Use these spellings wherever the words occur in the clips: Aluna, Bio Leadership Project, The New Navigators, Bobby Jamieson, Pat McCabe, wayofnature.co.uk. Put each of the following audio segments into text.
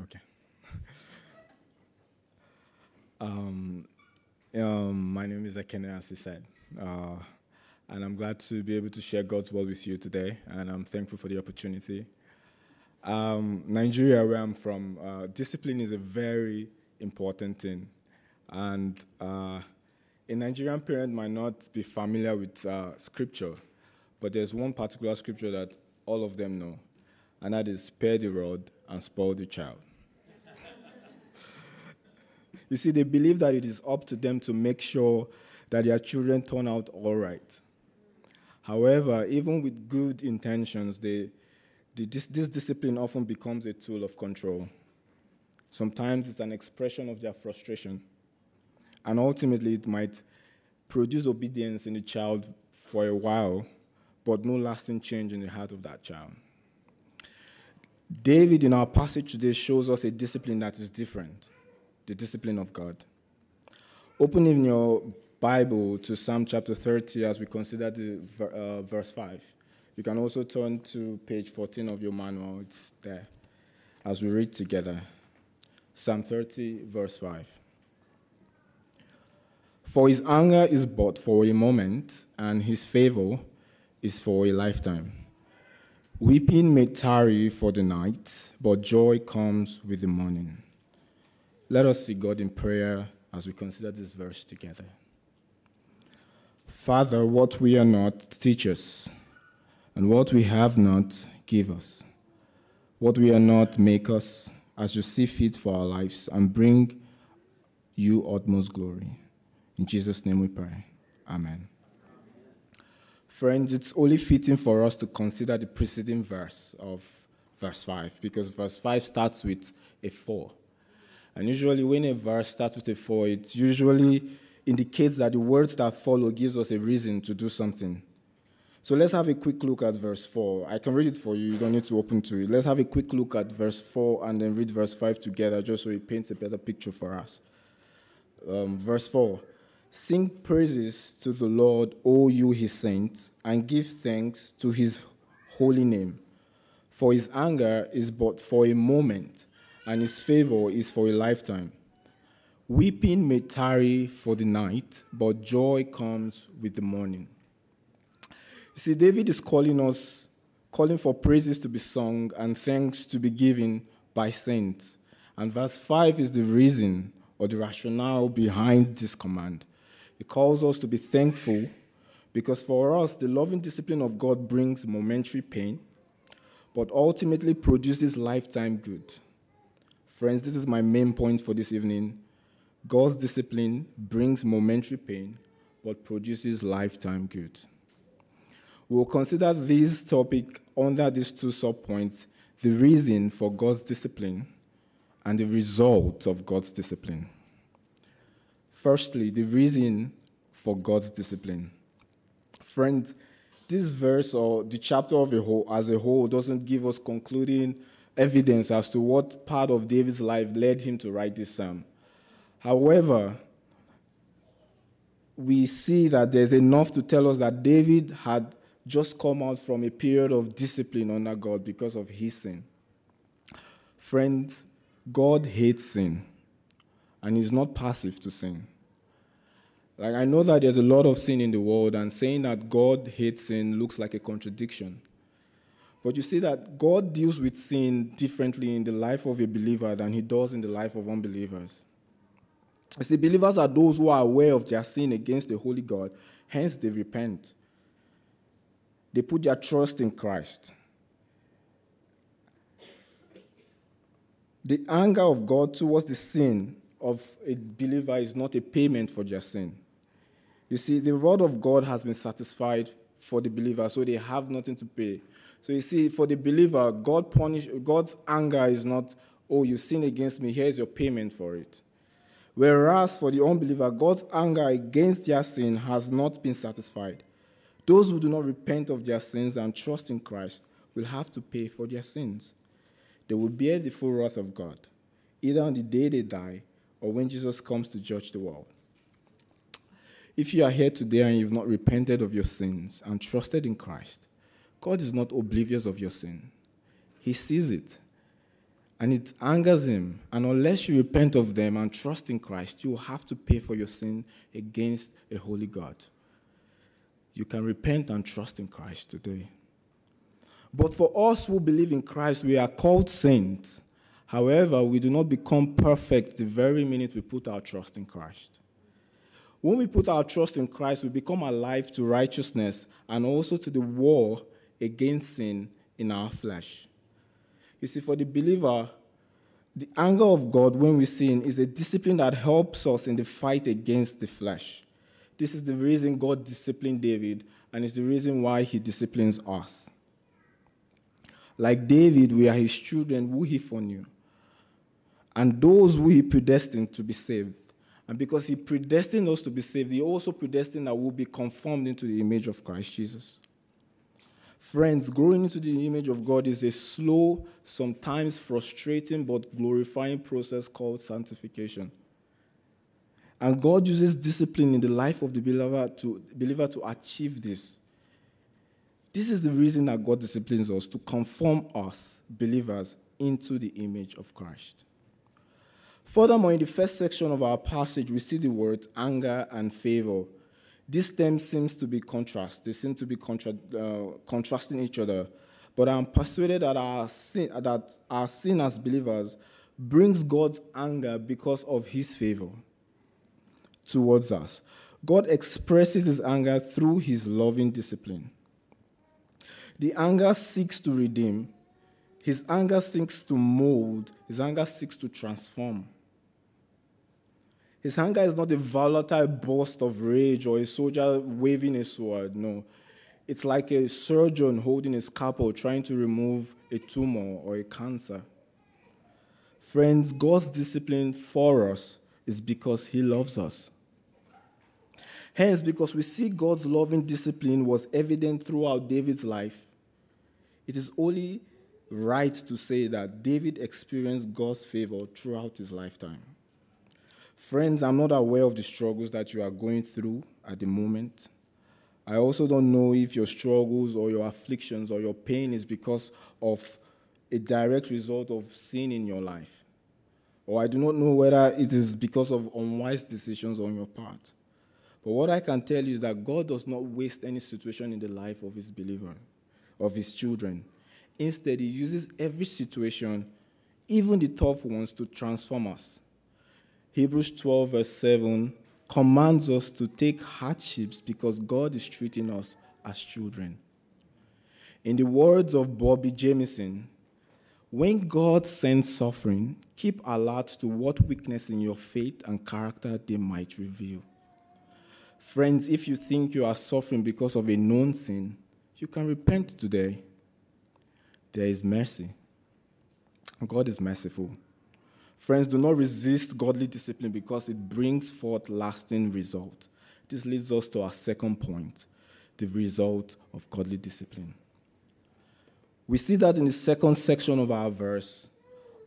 Okay. My name is Ekene, as he said, and I'm glad to be able to share God's word with you today, and I'm thankful for the opportunity. Nigeria, where I'm from, discipline is a very important thing, and a Nigerian parent might not be familiar with scripture, but there's one particular scripture that all of them know, and that is, spare the rod and spoil the child. You see, they believe that it is up to them to make sure that their children turn out all right. However, even with good intentions, this discipline often becomes a tool of control. Sometimes it's an expression of their frustration. And ultimately, it might produce obedience in the child for a while, but no lasting change in the heart of that child. David, in our passage today, shows us a discipline that is different. The discipline of God. Open in your Bible to Psalm chapter 30 as we consider the verse 5. You can also turn to page 14 of your manual. It's there as we read together. Psalm 30, verse 5. For his anger is but for a moment, and his favor is for a lifetime. Weeping may tarry for the night, but joy comes with the morning. Let us see God in prayer as we consider this verse together. Father, what we are not, teach us, and what we have not, give us. What we are not, make us, as you see fit for our lives, and bring you utmost glory. In Jesus' name we pray. Amen. Friends, it's only fitting for us to consider the preceding verse of verse 5, because verse 5 starts with a 4. And usually when a verse starts with a 4, it usually indicates that the words that follow gives us a reason to do something. So let's have a quick look at verse 4. I can read it for you. You don't need to open to it. Let's have a quick look at verse 4 and then read verse 5 together just so it paints a better picture for us. Verse 4, sing praises to the Lord, O you his saints, and give thanks to his holy name. For his anger is but for a moment, and his favor is for a lifetime. Weeping may tarry for the night, but joy comes with the morning. You see, David is calling for praises to be sung and thanks to be given by saints. And verse 5 is the reason or the rationale behind this command. It calls us to be thankful because for us, the loving discipline of God brings momentary pain, but ultimately produces lifetime good. Friends, this is my main point for this evening. God's discipline brings momentary pain, but produces lifetime good. We'll consider this topic under these two subpoints, the reason for God's discipline and the result of God's discipline. Firstly, the reason for God's discipline. Friends, this verse or the chapter as a whole doesn't give us concluding evidence as to what part of David's life led him to write this psalm. However, we see that there's enough to tell us that David had just come out from a period of discipline under God because of his sin. Friends, God hates sin, and he's not passive to sin. Like, I know that there's a lot of sin in the world, and saying that God hates sin looks like a contradiction. But you see that God deals with sin differently in the life of a believer than he does in the life of unbelievers. You see, believers are those who are aware of their sin against the holy God, hence they repent. They put their trust in Christ. The anger of God towards the sin of a believer is not a payment for their sin. You see, the wrath of God has been satisfied for the believer, so they have nothing to pay. So you see, for the believer, God's anger is not, oh, you sin against me, here's your payment for it. Whereas for the unbeliever, God's anger against their sin has not been satisfied. Those who do not repent of their sins and trust in Christ will have to pay for their sins. They will bear the full wrath of God, either on the day they die or when Jesus comes to judge the world. If you are here today and you've not repented of your sins and trusted in Christ, God is not oblivious of your sin. He sees it, and it angers him. And unless you repent of them and trust in Christ, you will have to pay for your sin against a holy God. You can repent and trust in Christ today. But for us who believe in Christ, we are called saints. However, we do not become perfect the very minute we put our trust in Christ. When we put our trust in Christ, we become alive to righteousness and also to the war against sin in our flesh. You see, for the believer, the anger of God when we sin is a discipline that helps us in the fight against the flesh. This is the reason God disciplined David, and it's the reason why he disciplines us. Like David, we are his children who he foreknew, and those who he predestined to be saved. And because he predestined us to be saved, he also predestined that we'll be conformed into the image of Christ Jesus. Friends, growing into the image of God is a slow, sometimes frustrating, but glorifying process called sanctification. And God uses discipline in the life of the believer to achieve this. This is the reason that God disciplines us, to conform us, believers, into the image of Christ. Furthermore, in the first section of our passage, we see the words anger and favor. These terms seem to be contrast. They seem to be contrasting each other. But I am persuaded that our sin as believers brings God's anger because of his favor towards us. God expresses his anger through his loving discipline. The anger seeks to redeem. His anger seeks to mold. His anger seeks to transform. His anger is not a volatile burst of rage or a soldier waving a sword, no. It's like a surgeon holding a scalpel trying to remove a tumor or a cancer. Friends, God's discipline for us is because he loves us. Hence, because we see God's loving discipline was evident throughout David's life, it is only right to say that David experienced God's favor throughout his lifetime. Friends, I'm not aware of the struggles that you are going through at the moment. I also don't know if your struggles or your afflictions or your pain is because of a direct result of sin in your life. Or I do not know whether it is because of unwise decisions on your part. But what I can tell you is that God does not waste any situation in the life of his believer, of his children. Instead, he uses every situation, even the tough ones, to transform us. Hebrews 12, verse 7, commands us to take hardships because God is treating us as children. In the words of Bobby Jamieson, when God sends suffering, keep alert to what weakness in your faith and character they might reveal. Friends, if you think you are suffering because of a known sin, you can repent today. There is mercy. God is merciful. Friends, do not resist godly discipline because it brings forth lasting results. This leads us to our second point, the result of godly discipline. We see that in the second section of our verse,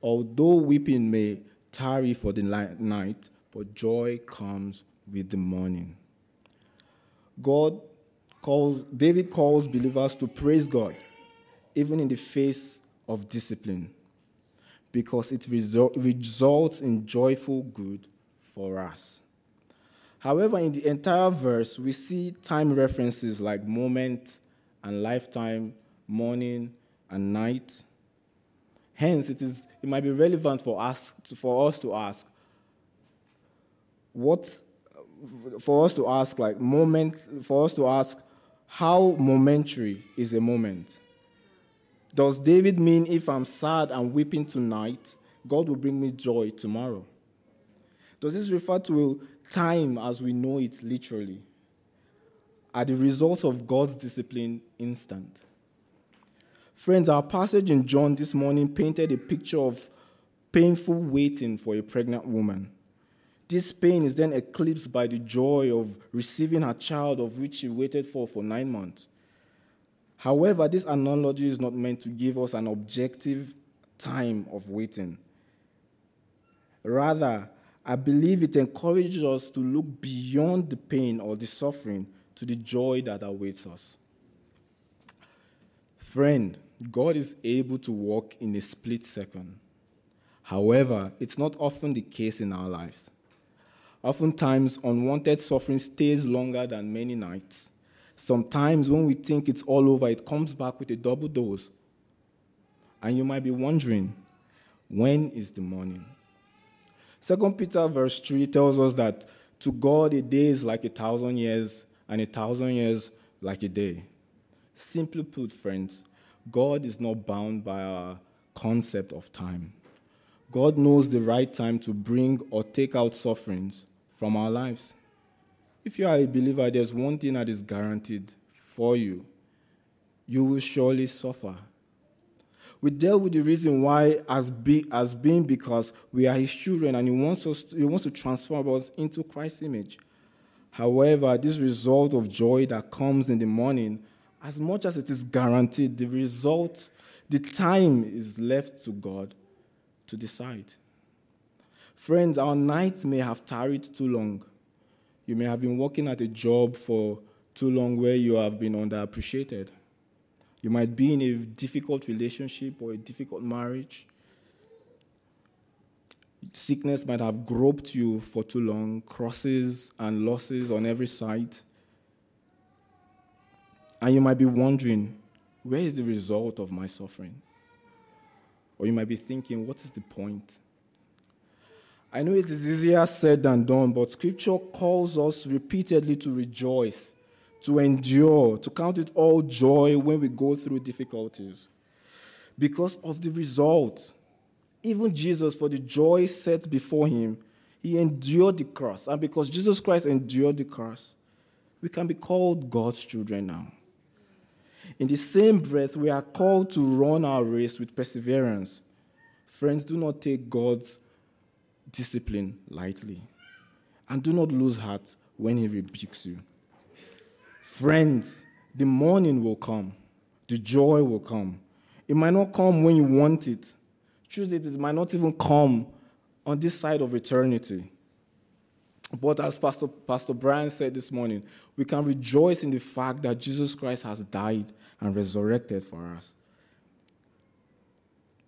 although weeping may tarry for the night, but joy comes with the morning. David calls believers to praise God, even in the face of discipline, because it results in joyful good for us. However, in the entire verse, we see time references like moment and lifetime, morning and night. Hence, it might be relevant for us to ask how momentary is a moment? Does David mean if I'm sad and weeping tonight, God will bring me joy tomorrow? Does this refer to time as we know it literally? Are the results of God's discipline instant? Friends, our passage in John this morning painted a picture of painful waiting for a pregnant woman. This pain is then eclipsed by the joy of receiving her child, of which she waited for 9 months. However, this analogy is not meant to give us an objective time of waiting. Rather, I believe it encourages us to look beyond the pain or the suffering to the joy that awaits us. Friend, God is able to work in a split second. However, it's not often the case in our lives. Oftentimes, unwanted suffering stays longer than many nights. Sometimes when we think it's all over, it comes back with a double dose. And you might be wondering, when is the morning? 2 Peter verse 3 tells us that to God a day is like 1,000 years, and 1,000 years like a day. Simply put, friends, God is not bound by our concept of time. God knows the right time to bring or take out sufferings from our lives. If you are a believer, there's one thing that is guaranteed for you. You will surely suffer. We deal with the reason why as being because we are his children, and he wants to transform us into Christ's image. However, this result of joy that comes in the morning, as much as it is guaranteed, the result, the time is left to God to decide. Friends, our night may have tarried too long. You may have been working at a job for too long where you have been underappreciated. You might be in a difficult relationship or a difficult marriage. Sickness might have groped you for too long, crosses and losses on every side. And you might be wondering, where is the result of my suffering? Or you might be thinking, what is the point? I know it is easier said than done, but Scripture calls us repeatedly to rejoice, to endure, to count it all joy when we go through difficulties. Because of the result, even Jesus, for the joy set before him, he endured the cross. And because Jesus Christ endured the cross, we can be called God's children now. In the same breath, we are called to run our race with perseverance. Friends, do not take God's discipline lightly. And do not lose heart when he rebukes you. Friends, the morning will come. The joy will come. It might not come when you want it. Choose it. It might not even come on this side of eternity. But as Pastor Brian said this morning, we can rejoice in the fact that Jesus Christ has died and resurrected for us.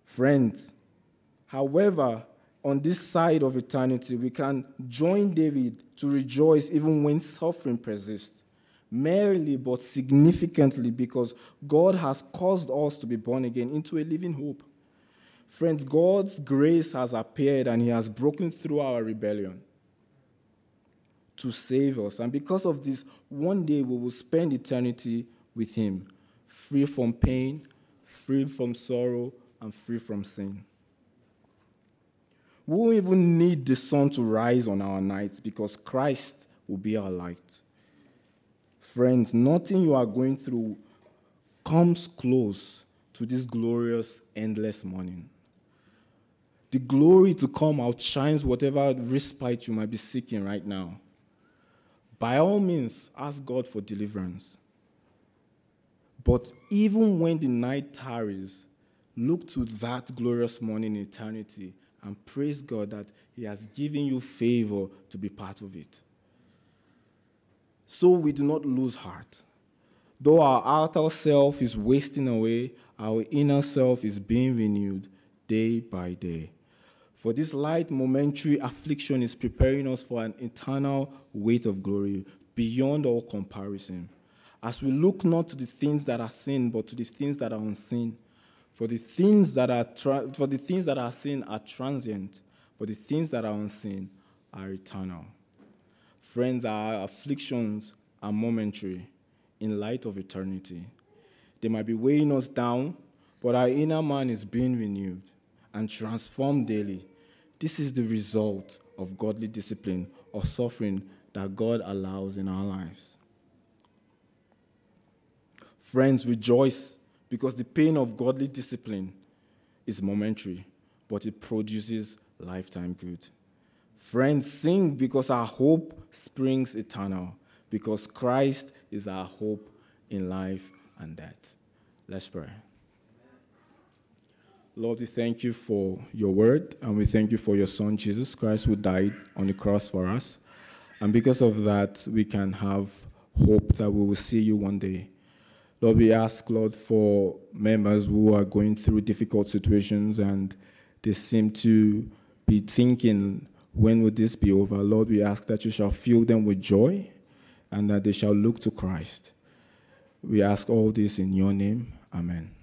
Friends, however, on this side of eternity, we can join David to rejoice even when suffering persists, merely but significantly, because God has caused us to be born again into a living hope. Friends, God's grace has appeared and he has broken through our rebellion to save us. And because of this, one day we will spend eternity with him, free from pain, free from sorrow, and free from sin. We won't even need the sun to rise on our nights because Christ will be our light. Friends, nothing you are going through comes close to this glorious, endless morning. The glory to come outshines whatever respite you might be seeking right now. By all means, ask God for deliverance. But even when the night tarries, look to that glorious morning in eternity and praise God that he has given you favor to be part of it. So we do not lose heart. Though our outer self is wasting away, our inner self is being renewed day by day. For this light momentary affliction is preparing us for an eternal weight of glory beyond all comparison. As we look not to the things that are seen, but to the things that are unseen. For the things that are seen are transient, but the things that are unseen are eternal. Friends, our afflictions are momentary in light of eternity. They might be weighing us down, but our inner man is being renewed and transformed daily. This is the result of godly discipline or suffering that God allows in our lives. Friends, rejoice. Because the pain of godly discipline is momentary, but it produces lifetime good. Friends, sing because our hope springs eternal, because Christ is our hope in life and death. Let's pray. Lord, we thank you for your word, and we thank you for your Son, Jesus Christ, who died on the cross for us. And because of that, we can have hope that we will see you one day. Lord, we ask, Lord, for members who are going through difficult situations and they seem to be thinking, when will this be over? Lord, we ask that you shall fill them with joy and that they shall look to Christ. We ask all this in your name. Amen.